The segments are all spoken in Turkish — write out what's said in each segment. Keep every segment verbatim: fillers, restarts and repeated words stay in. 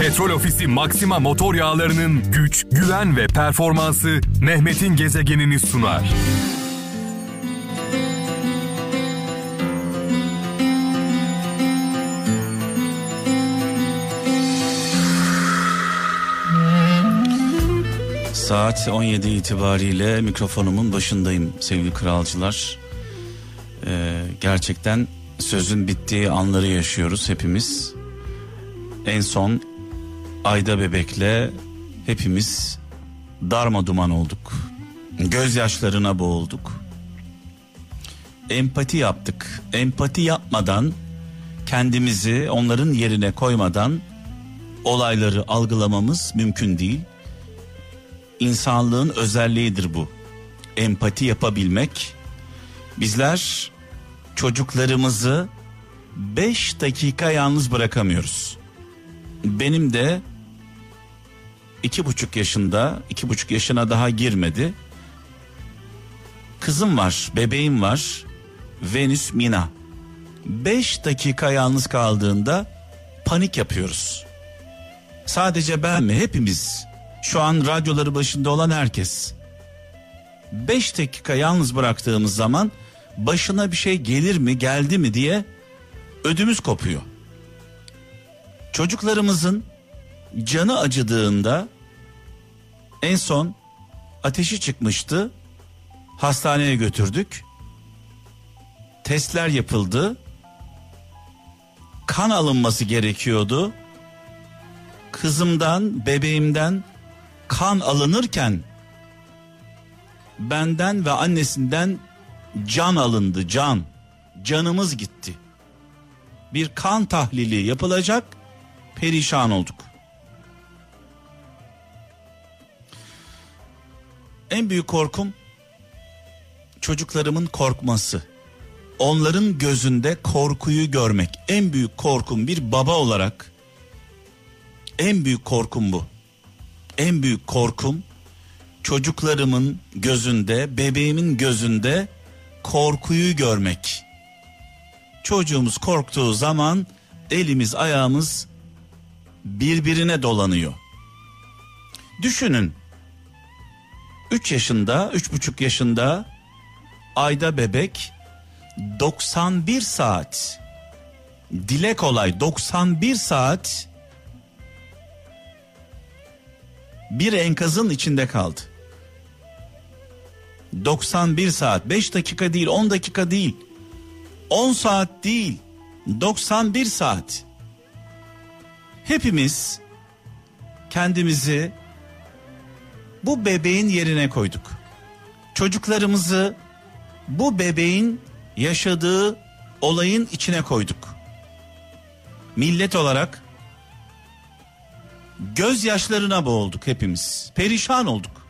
Petrol Ofisi Maxima motor yağlarının güç, güven ve performansı Mehmet'in gezegenini sunar. Saat on yedi itibariyle mikrofonumun başındayım sevgili kralcılar. Ee, gerçekten sözün bittiği anları yaşıyoruz hepimiz. En son Ayda bebekle hepimiz darma duman olduk. Gözyaşlarına boğulduk. Empati yaptık. Empati yapmadan, kendimizi onların yerine koymadan olayları algılamamız mümkün değil. İnsanlığın özelliğidir bu. Empati yapabilmek. Bizler çocuklarımızı beş dakika yalnız bırakamıyoruz. Benim de iki buçuk yaşında, iki buçuk yaşına daha girmedi kızım var, bebeğim var. Venus Mina. Beş dakika yalnız kaldığında panik yapıyoruz. Sadece ben mi? Hepimiz. Şu an radyoları başında olan herkes. Beş dakika yalnız bıraktığımız zaman başına bir şey gelir mi, geldi mi diye ödümüz kopuyor. Çocuklarımızın canı acıdığında en son ateşi çıkmıştı. Hastaneye götürdük. Testler yapıldı. Kan alınması gerekiyordu. Kızımdan, bebeğimden kan alınırken benden ve annesinden can alındı, can. Canımız gitti. Bir kan tahlili yapılacak. Perişan olduk. En büyük korkum çocuklarımın korkması. Onların gözünde korkuyu görmek. En büyük korkum bir baba olarak. En büyük korkum bu. En büyük korkum çocuklarımın gözünde, bebeğimin gözünde korkuyu görmek. Çocuğumuz korktuğu zaman elimiz ayağımız birbirine dolanıyor. Düşünün. üç yaşında, üç buçuk yaşında Ayda bebek doksan bir saat, dile kolay doksan bir saat bir enkazın içinde kaldı. doksan bir saat, beş dakika değil, on dakika değil, on saat değil, doksan bir saat. Hepimiz kendimizi bu bebeğin yerine koyduk. Çocuklarımızı bu bebeğin yaşadığı olayın içine koyduk. Millet olarak gözyaşlarına boğulduk hepimiz. Perişan olduk.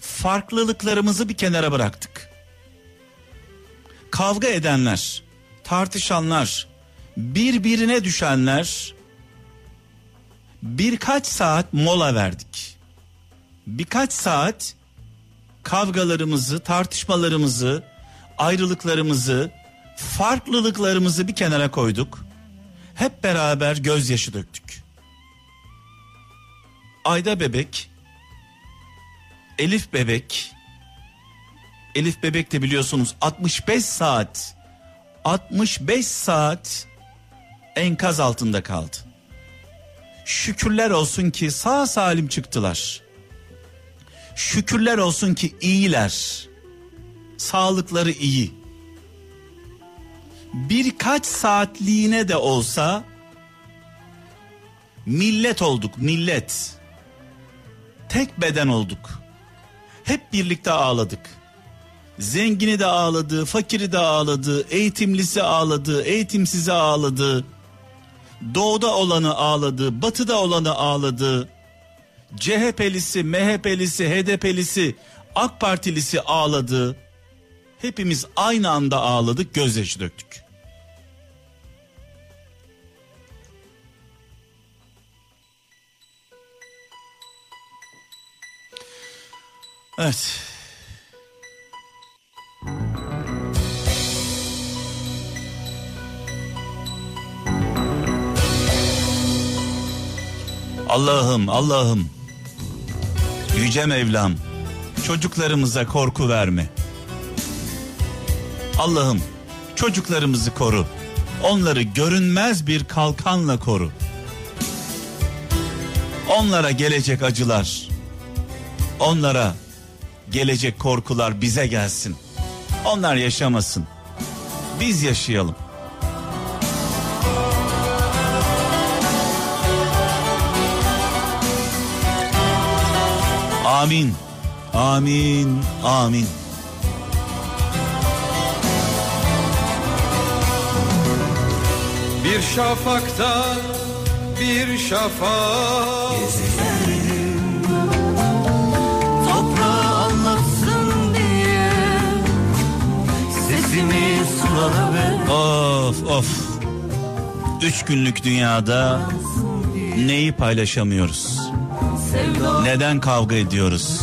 Farklılıklarımızı bir kenara bıraktık. Kavga edenler, tartışanlar, birbirine düşenler... Birkaç saat mola verdik. Birkaç saat kavgalarımızı, tartışmalarımızı, ayrılıklarımızı, farklılıklarımızı bir kenara koyduk. Hep beraber gözyaşı döktük. Ayda bebek, Elif bebek, Elif bebek de biliyorsunuz altmış beş saat, altmış beş saat enkaz altında kaldı. Şükürler olsun ki sağ salim çıktılar. Şükürler olsun ki iyiler. Sağlıkları iyi. Birkaç saatliğine de olsa millet olduk, millet. Tek beden olduk. Hep birlikte ağladık. Zengini de ağladı, fakiri de ağladı, eğitimlisi ağladı, eğitimsizi ağladı. Doğuda olanı ağladı, batıda olanı ağladı. C H P'lisi, M H P'lisi, H D P'lisi, AK Partilisi ağladı. Hepimiz aynı anda ağladık, gözyaşı döktük. Evet. Allah'ım, Allah'ım, yüce Mevlam, çocuklarımıza korku verme. Allah'ım, çocuklarımızı koru. Onları görünmez bir kalkanla koru. Onlara gelecek acılar, onlara gelecek korkular bize gelsin. Onlar yaşamasın, biz yaşayalım. Amin, amin, amin. Bir şafakta bir şafak gezeceğim, toprağı anlatsın diye sesimi sulara ver. Of of, üç günlük dünyada neyi paylaşamıyoruz? Neden kavga ediyoruz?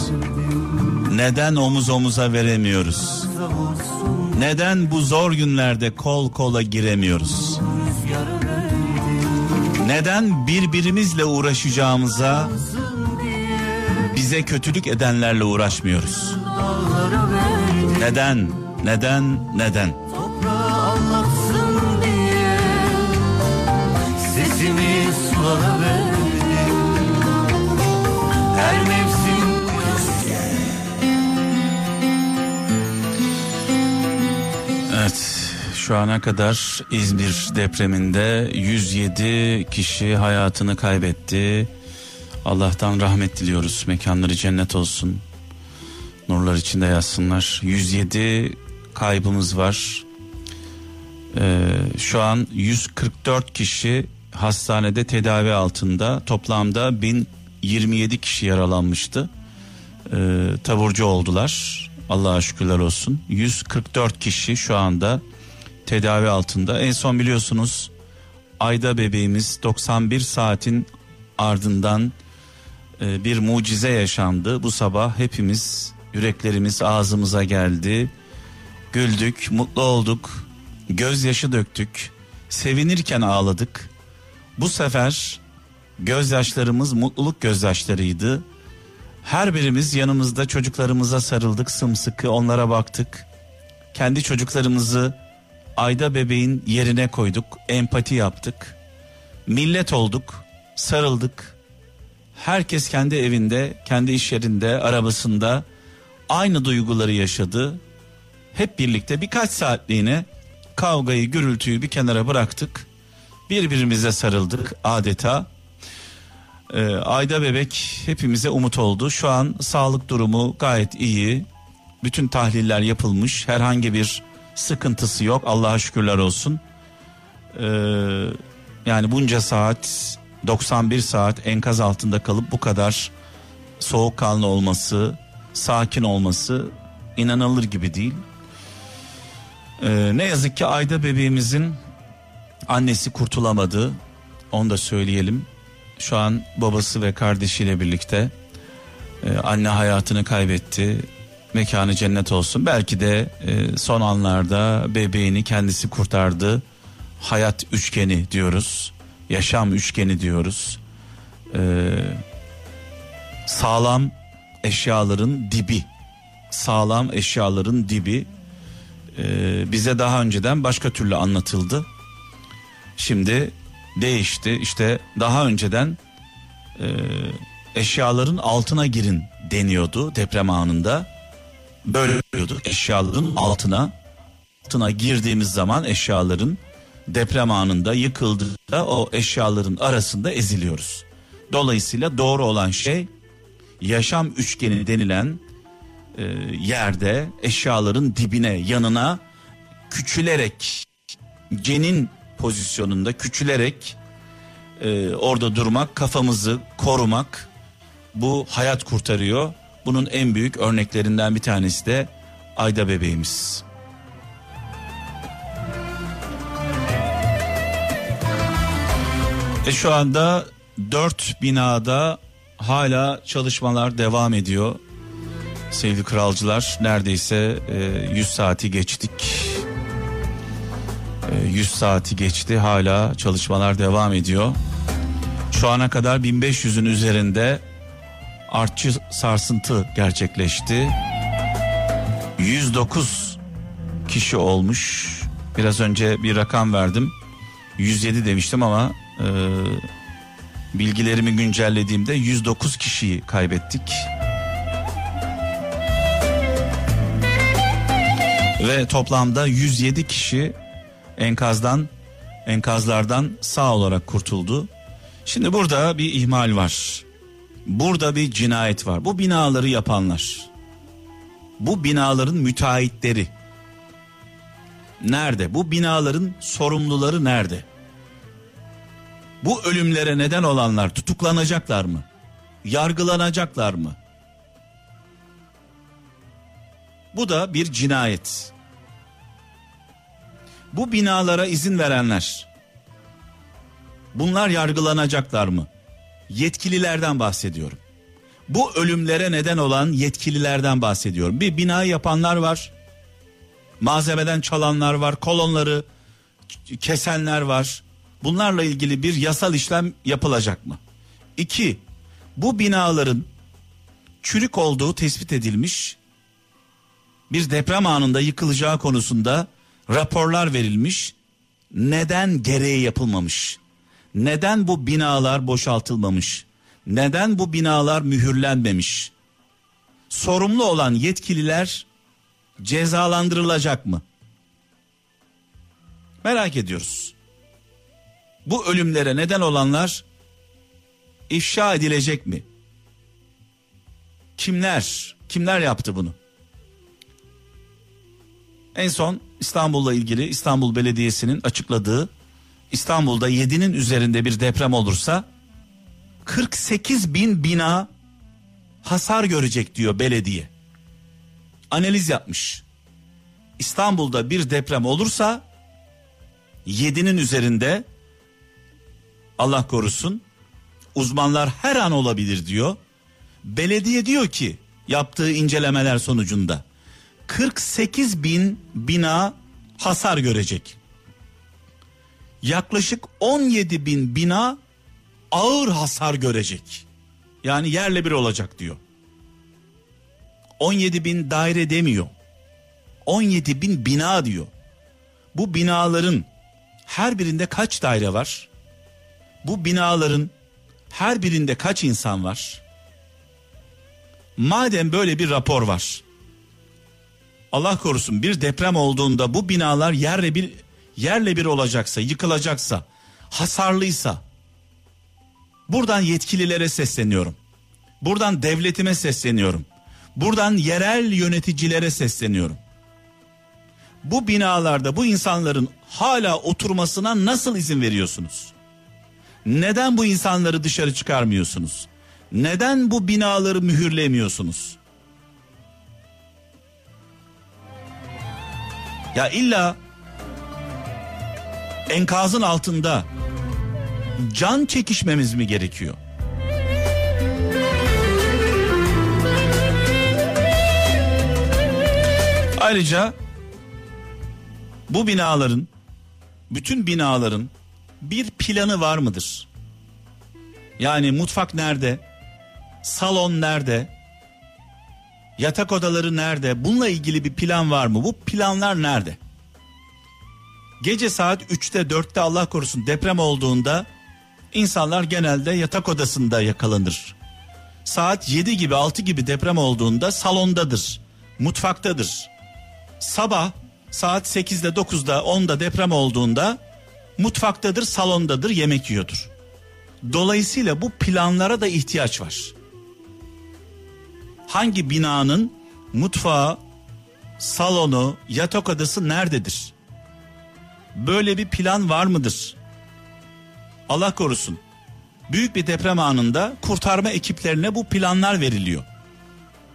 Neden omuz omuza veremiyoruz? Neden bu zor günlerde kol kola giremiyoruz? Neden birbirimizle uğraşacağımıza bize kötülük edenlerle uğraşmıyoruz? Neden? Neden? Neden? Evet. Şu ana kadar İzmir depreminde yüz yedi kişi hayatını kaybetti. Allah'tan rahmet diliyoruz. Mekanları cennet olsun. Nurlar içinde yatsınlar. yüz yedi kaybımız var. Ee, şu an yüz kırk dört kişi hastanede tedavi altında. Toplamda bin yirmi yedi kişi yaralanmıştı. Ee, taburcu oldular. Allah'a şükürler olsun. yüz kırk dört kişi şu anda tedavi altında. En son biliyorsunuz Ayda bebeğimiz doksan bir saatin ardından e, bir mucize yaşandı. Bu sabah hepimiz, yüreklerimiz ağzımıza geldi. Güldük, mutlu olduk, gözyaşı döktük, sevinirken ağladık. Bu sefer gözyaşlarımız mutluluk gözyaşlarıydı. Her birimiz yanımızda çocuklarımıza sarıldık, sımsıkı onlara baktık. Kendi çocuklarımızı Ayda bebeğin yerine koyduk, empati yaptık, millet olduk, sarıldık. Herkes kendi evinde, kendi iş yerinde, arabasında aynı duyguları yaşadı. Hep birlikte birkaç saatliğine kavgayı, gürültüyü bir kenara bıraktık, birbirimize sarıldık adeta. Ee, Ayda bebek hepimize umut oldu. Şu an sağlık durumu gayet iyi, bütün tahliller yapılmış, herhangi bir sıkıntısı yok. Allah'a şükürler olsun. Ee, yani bunca saat, doksan bir saat enkaz altında kalıp bu kadar soğukkanlı olması, sakin olması inanılır gibi değil. Ee, ne yazık ki Ayda bebeğimizin annesi kurtulamadı. Onu da söyleyelim. Şu an babası ve kardeşiyle birlikte e, anne hayatını kaybetti. Mekanı cennet olsun. Belki de e, son anlarda bebeğini kendisi kurtardı. Hayat üçgeni diyoruz. Yaşam üçgeni diyoruz. E, sağlam eşyaların dibi. Sağlam eşyaların dibi. E, bize daha önceden başka türlü anlatıldı. Şimdi değişti. İşte daha önceden e, eşyaların altına girin deniyordu deprem anında. Böyle diyorduk, eşyaların altına altına girdiğimiz zaman eşyaların deprem anında yıkıldığında o eşyaların arasında eziliyoruz. Dolayısıyla doğru olan şey yaşam üçgeni denilen e, yerde eşyaların dibine, yanına küçülerek, cenin pozisyonunda küçülerek e, orada durmak, kafamızı korumak, bu hayat kurtarıyor. Bunun en büyük örneklerinden bir tanesi de Ayda bebeğimiz. E şu anda dört binada hala çalışmalar devam ediyor. Sevgili kralcılar, neredeyse yüz saati geçtik. yüz saati geçti, hala çalışmalar devam ediyor. Şu ana kadar bin beş yüzün üzerinde artçı sarsıntı gerçekleşti. yüz dokuz kişi olmuş. Biraz önce bir rakam verdim. yüz yedi demiştim ama e, bilgilerimi güncellediğimde yüz dokuz kişiyi kaybettik. Ve toplamda yüz yedi kişi enkazdan enkazlardan sağ olarak kurtuldu. Şimdi burada bir ihmal var. Burada bir cinayet var. Bu binaları yapanlar, bu binaların müteahhitleri nerede? Bu binaların sorumluları nerede? Bu ölümlere neden olanlar tutuklanacaklar mı? Yargılanacaklar mı? Bu da bir cinayet. Bu binalara izin verenler, bunlar yargılanacaklar mı? Yetkililerden bahsediyorum. Bu ölümlere neden olan yetkililerden bahsediyorum. Bir binayı yapanlar var, malzemeden çalanlar var, kolonları kesenler var. Bunlarla ilgili bir yasal işlem yapılacak mı? İki, bu binaların çürük olduğu tespit edilmiş, bir deprem anında yıkılacağı konusunda raporlar verilmiş. Neden gereği yapılmamış? Neden bu binalar boşaltılmamış? Neden bu binalar mühürlenmemiş? Sorumlu olan yetkililer cezalandırılacak mı? Merak ediyoruz. Bu ölümlere neden olanlar ifşa edilecek mi? Kimler? Kimler yaptı bunu? En son İstanbul'la ilgili İstanbul Belediyesi'nin açıkladığı, İstanbul'da yedinin üzerinde bir deprem olursa kırk sekiz bin bina hasar görecek diyor belediye. Analiz yapmış. İstanbul'da bir deprem olursa yedinin üzerinde, Allah korusun, uzmanlar her an olabilir diyor. Belediye diyor ki yaptığı incelemeler sonucunda kırk sekiz bin bina hasar görecek. Yaklaşık on yedi bin bina ağır hasar görecek. Yani yerle bir olacak diyor. on yedi bin daire demiyor. on yedi bin bina diyor. Bu binaların her birinde kaç daire var? Bu binaların her birinde kaç insan var? Madem böyle bir rapor var, Allah korusun bir deprem olduğunda bu binalar yerle bir yerle bir olacaksa, yıkılacaksa, hasarlıysa, buradan yetkililere sesleniyorum. Buradan devletime sesleniyorum. Buradan yerel yöneticilere sesleniyorum. Bu binalarda bu insanların hala oturmasına nasıl izin veriyorsunuz? Neden bu insanları dışarı çıkarmıyorsunuz? Neden bu binaları mühürlemiyorsunuz? Ya illa enkazın altında can çekişmemiz mi gerekiyor? Ayrıca bu binaların, bütün binaların bir planı var mıdır? Yani mutfak nerede? Salon nerede? Yatak odaları nerede? Bununla ilgili bir plan var mı? Bu planlar nerede? Gece saat üçte dörtte Allah korusun deprem olduğunda insanlar genelde yatak odasında yakalanır. Saat yedi gibi altı gibi deprem olduğunda salondadır, mutfaktadır. Sabah saat sekizde dokuzda onda deprem olduğunda mutfaktadır, salondadır, yemek yiyordur. Dolayısıyla bu planlara da ihtiyaç var. Hangi binanın mutfağı, salonu, yatak odası nerededir? Böyle bir plan var mıdır? Allah korusun, büyük bir deprem anında kurtarma ekiplerine bu planlar veriliyor.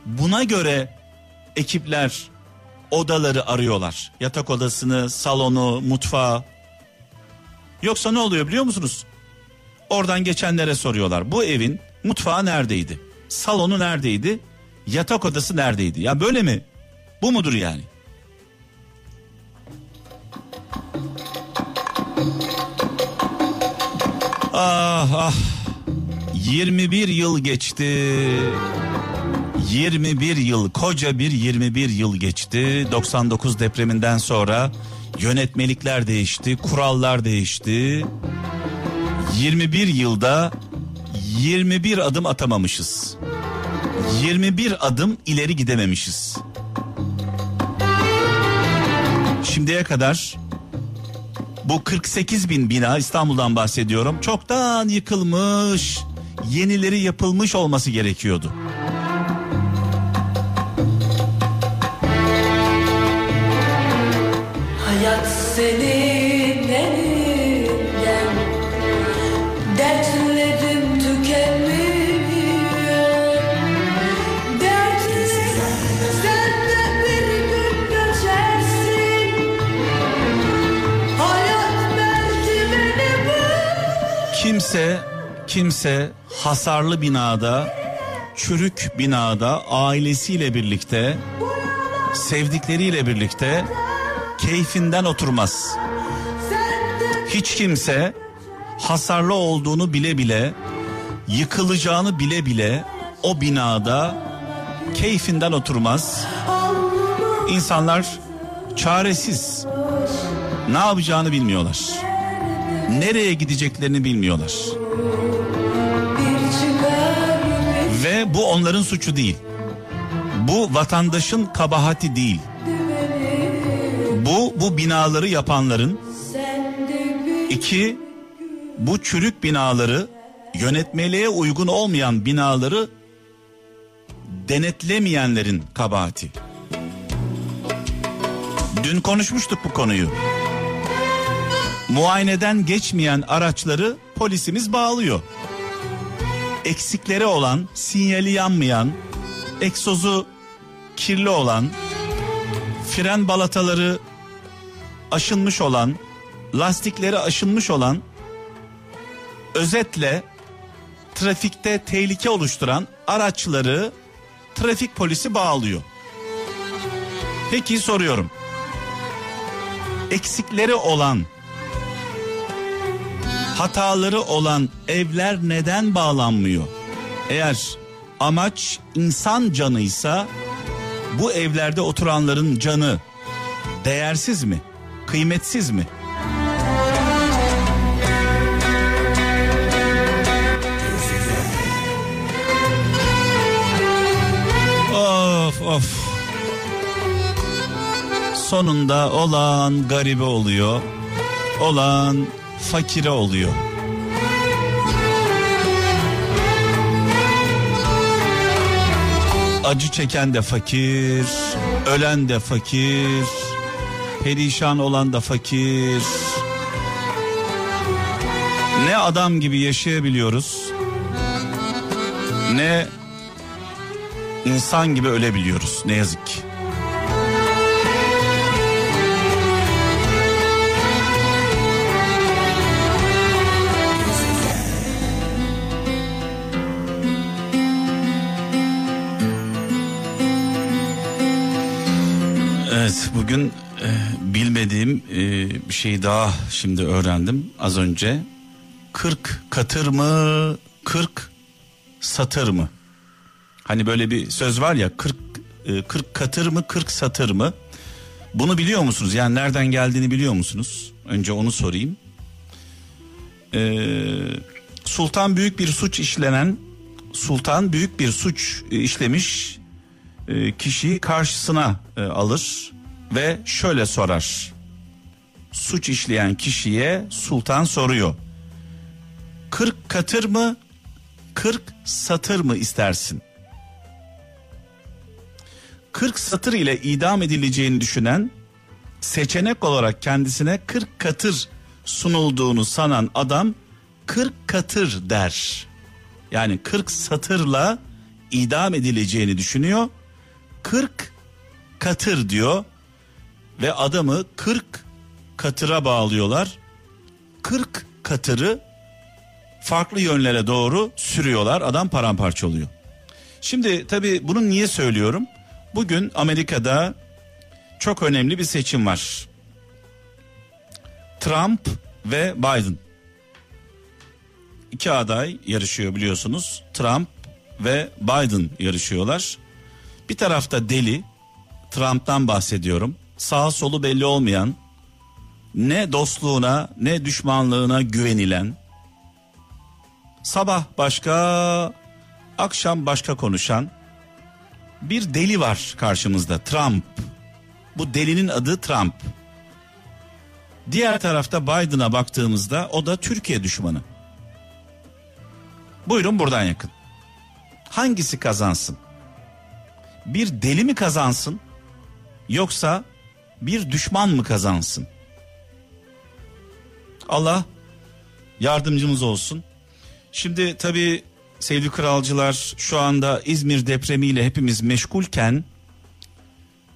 Buna göre ekipler odaları arıyorlar. Yatak odasını, salonu, mutfağı. Yoksa ne oluyor biliyor musunuz? Oradan geçenlere soruyorlar. Bu evin mutfağı neredeydi? Salonu neredeydi? Yatak odası neredeydi? Ya böyle mi? Bu mudur yani? Ah ah. yirmi bir yıl geçti. yirmi bir yıl, koca bir yirmi bir yıl geçti. doksan dokuz depreminden sonra yönetmelikler değişti, kurallar değişti. yirmi bir yılda yirmi bir adım atamamışız. yirmi bir adım ileri gidememişiz. Şimdiye kadar bu kırk sekiz bin bina, İstanbul'dan bahsediyorum, çoktan yıkılmış, yenileri yapılmış olması gerekiyordu. Hayat senin elinden, dertlerim tükenmiyor. Dertlerim senden bir gün göçersin. Hayat merdiveni bu. Kimse, kimse hasarlı binada, çürük binada, ailesiyle birlikte, sevdikleriyle birlikte keyfinden oturmaz. Hiç kimse hasarlı olduğunu bile bile, yıkılacağını bile bile o binada keyfinden oturmaz. İnsanlar çaresiz. Ne yapacağını bilmiyorlar. Nereye gideceklerini bilmiyorlar. Ve bu onların suçu değil. Bu vatandaşın kabahati değil. Bu, bu binaları yapanların, iki, bu çürük binaları, yönetmeliğe uygun olmayan binaları denetlemeyenlerin kabahati. Dün konuşmuştuk bu konuyu. Muayeneden geçmeyen araçları polisimiz bağlıyor. Eksikleri olan, sinyali yanmayan, egzozu kirli olan, fren balataları aşınmış olan, lastikleri aşınmış olan, özetle trafikte tehlike oluşturan araçları trafik polisi bağlıyor. Peki soruyorum. Eksikleri olan, hataları olan evler neden bağlanmıyor? Eğer amaç insan canıysa bu evlerde oturanların canı değersiz mi? Kıymetsiz mi? Of of. Sonunda olan garibe oluyor. Olan fakire oluyor. Acı çeken de fakir, ölen de fakir, perişan olan da fakir. Ne adam gibi yaşayabiliyoruz, ne insan gibi ölebiliyoruz ne yazık ki. Evet, bugün e, bilmediğim e, bir şey daha şimdi öğrendim az önce. kırk katır mı, kırk satır mı? Hani böyle bir söz var ya, kırk katır mı, kırk satır mı? Bunu biliyor musunuz? Yani nereden geldiğini biliyor musunuz? Önce onu sorayım. E, sultan büyük bir suç işlenen, sultan büyük bir suç işlemiş kişiyi karşısına alır ve şöyle sorar. Suç işleyen kişiye sultan soruyor. kırk katır mı, kırk satır mı istersin? kırk satır ile idam edileceğini düşünen, seçenek olarak kendisine kırk katır sunulduğunu sanan adam kırk katır der. Yani kırk satırla idam edileceğini düşünüyor. kırk katır diyor ve adamı kırk katıra bağlıyorlar. kırk katırı farklı yönlere doğru sürüyorlar. Adam paramparça oluyor. Şimdi tabii bunu niye söylüyorum? Bugün Amerika'da çok önemli bir seçim var. Trump ve Biden. iki aday yarışıyor biliyorsunuz. Trump ve Biden yarışıyorlar. Bir tarafta deli, Trump'tan bahsediyorum. Sağ solu belli olmayan, ne dostluğuna ne düşmanlığına güvenilen, sabah başka, akşam başka konuşan bir deli var karşımızda, Trump. Bu delinin adı Trump. Diğer tarafta Biden'a baktığımızda o da Türkiye düşmanı. Buyurun buradan yakın. Hangisi kazansın? Bir deli mi kazansın, yoksa bir düşman mı kazansın? Allah yardımcımız olsun. Şimdi tabii sevgili kralcılar, şu anda İzmir depremiyle hepimiz meşgulken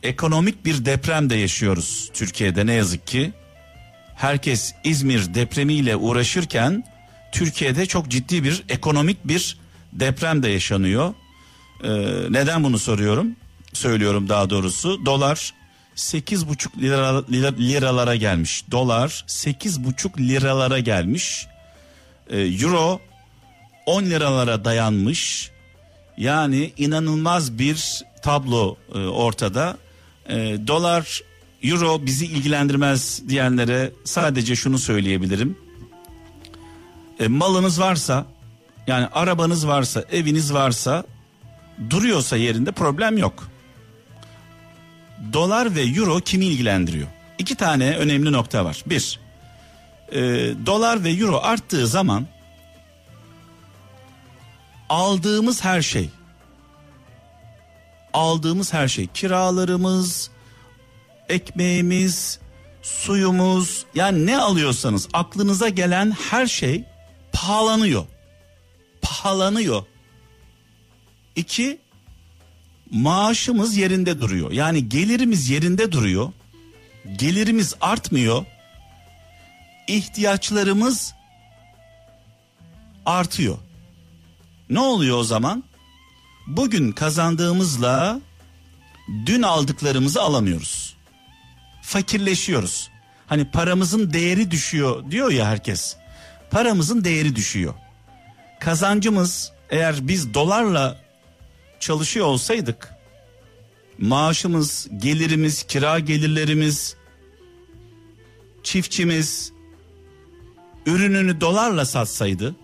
ekonomik bir deprem de yaşıyoruz Türkiye'de ne yazık ki. Herkes İzmir depremiyle uğraşırken Türkiye'de çok ciddi bir ekonomik bir deprem de yaşanıyor. Ee, neden bunu soruyorum? Söylüyorum daha doğrusu. Dolar sekiz buçuk lira, lira, liralara gelmiş. Dolar sekiz buçuk liralara gelmiş. Ee, Euro on liralara dayanmış. Yani inanılmaz bir tablo e, ortada. E, dolar, Euro bizi ilgilendirmez diyenlere sadece şunu söyleyebilirim. E, malınız varsa, yani arabanız varsa, eviniz varsa, duruyorsa yerinde, problem yok. Dolar ve Euro kimi ilgilendiriyor? İki tane önemli nokta var. Bir, e, dolar ve Euro arttığı zaman aldığımız her şey, aldığımız her şey, kiralarımız, ekmeğimiz, suyumuz, yani ne alıyorsanız aklınıza gelen her şey pahalanıyor. Pahalanıyor. İki, maaşımız yerinde duruyor. Yani gelirimiz yerinde duruyor. Gelirimiz artmıyor. İhtiyaçlarımız artıyor. Ne oluyor o zaman? Bugün kazandığımızla dün aldıklarımızı alamıyoruz. Fakirleşiyoruz. Hani paramızın değeri düşüyor diyor ya herkes. Paramızın değeri düşüyor. Kazancımız, eğer biz dolarla çalışıyor olsaydık, maaşımız, gelirimiz, kira gelirlerimiz, çiftçimiz ürününü dolarla satsaydı,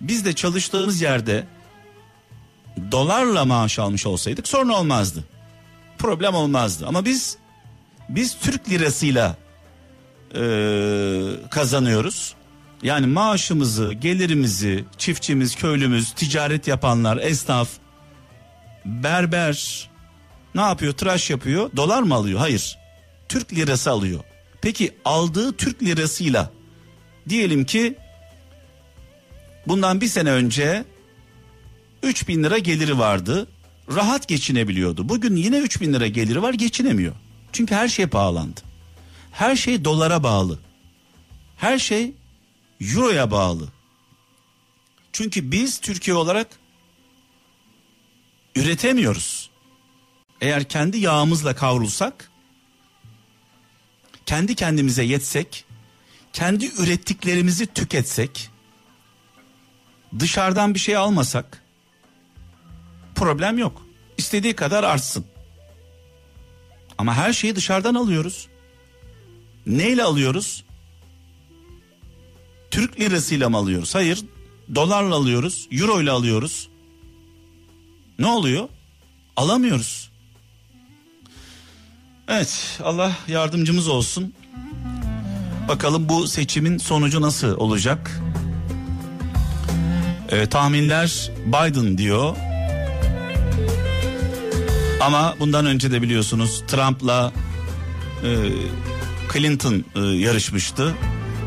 biz de çalıştığımız yerde dolarla maaş almış olsaydık sorun olmazdı. Problem olmazdı. Ama biz biz Türk lirasıyla e, kazanıyoruz. Yani maaşımızı, gelirimizi, çiftçimiz, köylümüz, ticaret yapanlar, esnaf, berber ne yapıyor? Tıraş yapıyor. Dolar mı alıyor? Hayır. Türk lirası alıyor. Peki aldığı Türk lirasıyla, diyelim ki bundan bir sene önce üç bin lira geliri vardı. Rahat geçinebiliyordu. Bugün yine üç bin lira geliri var, geçinemiyor. Çünkü her şey pahalandı. Her şey dolara bağlı. Her şey euroya bağlı. Çünkü biz Türkiye olarak üretemiyoruz. Eğer kendi yağımızla kavrulsak, kendi kendimize yetsek, kendi ürettiklerimizi tüketsek, dışarıdan bir şey almasak problem yok. İstediği kadar artsın. Ama her şeyi dışarıdan alıyoruz. Neyle alıyoruz? Türk lirasıyla mı alıyoruz? Hayır. Dolarla alıyoruz. Euro ile alıyoruz. Ne oluyor? Alamıyoruz. Evet, Allah yardımcımız olsun. Bakalım bu seçimin sonucu nasıl olacak? Ee, tahminler Biden diyor. Ama bundan önce de biliyorsunuz Trump'la e, Clinton e, yarışmıştı.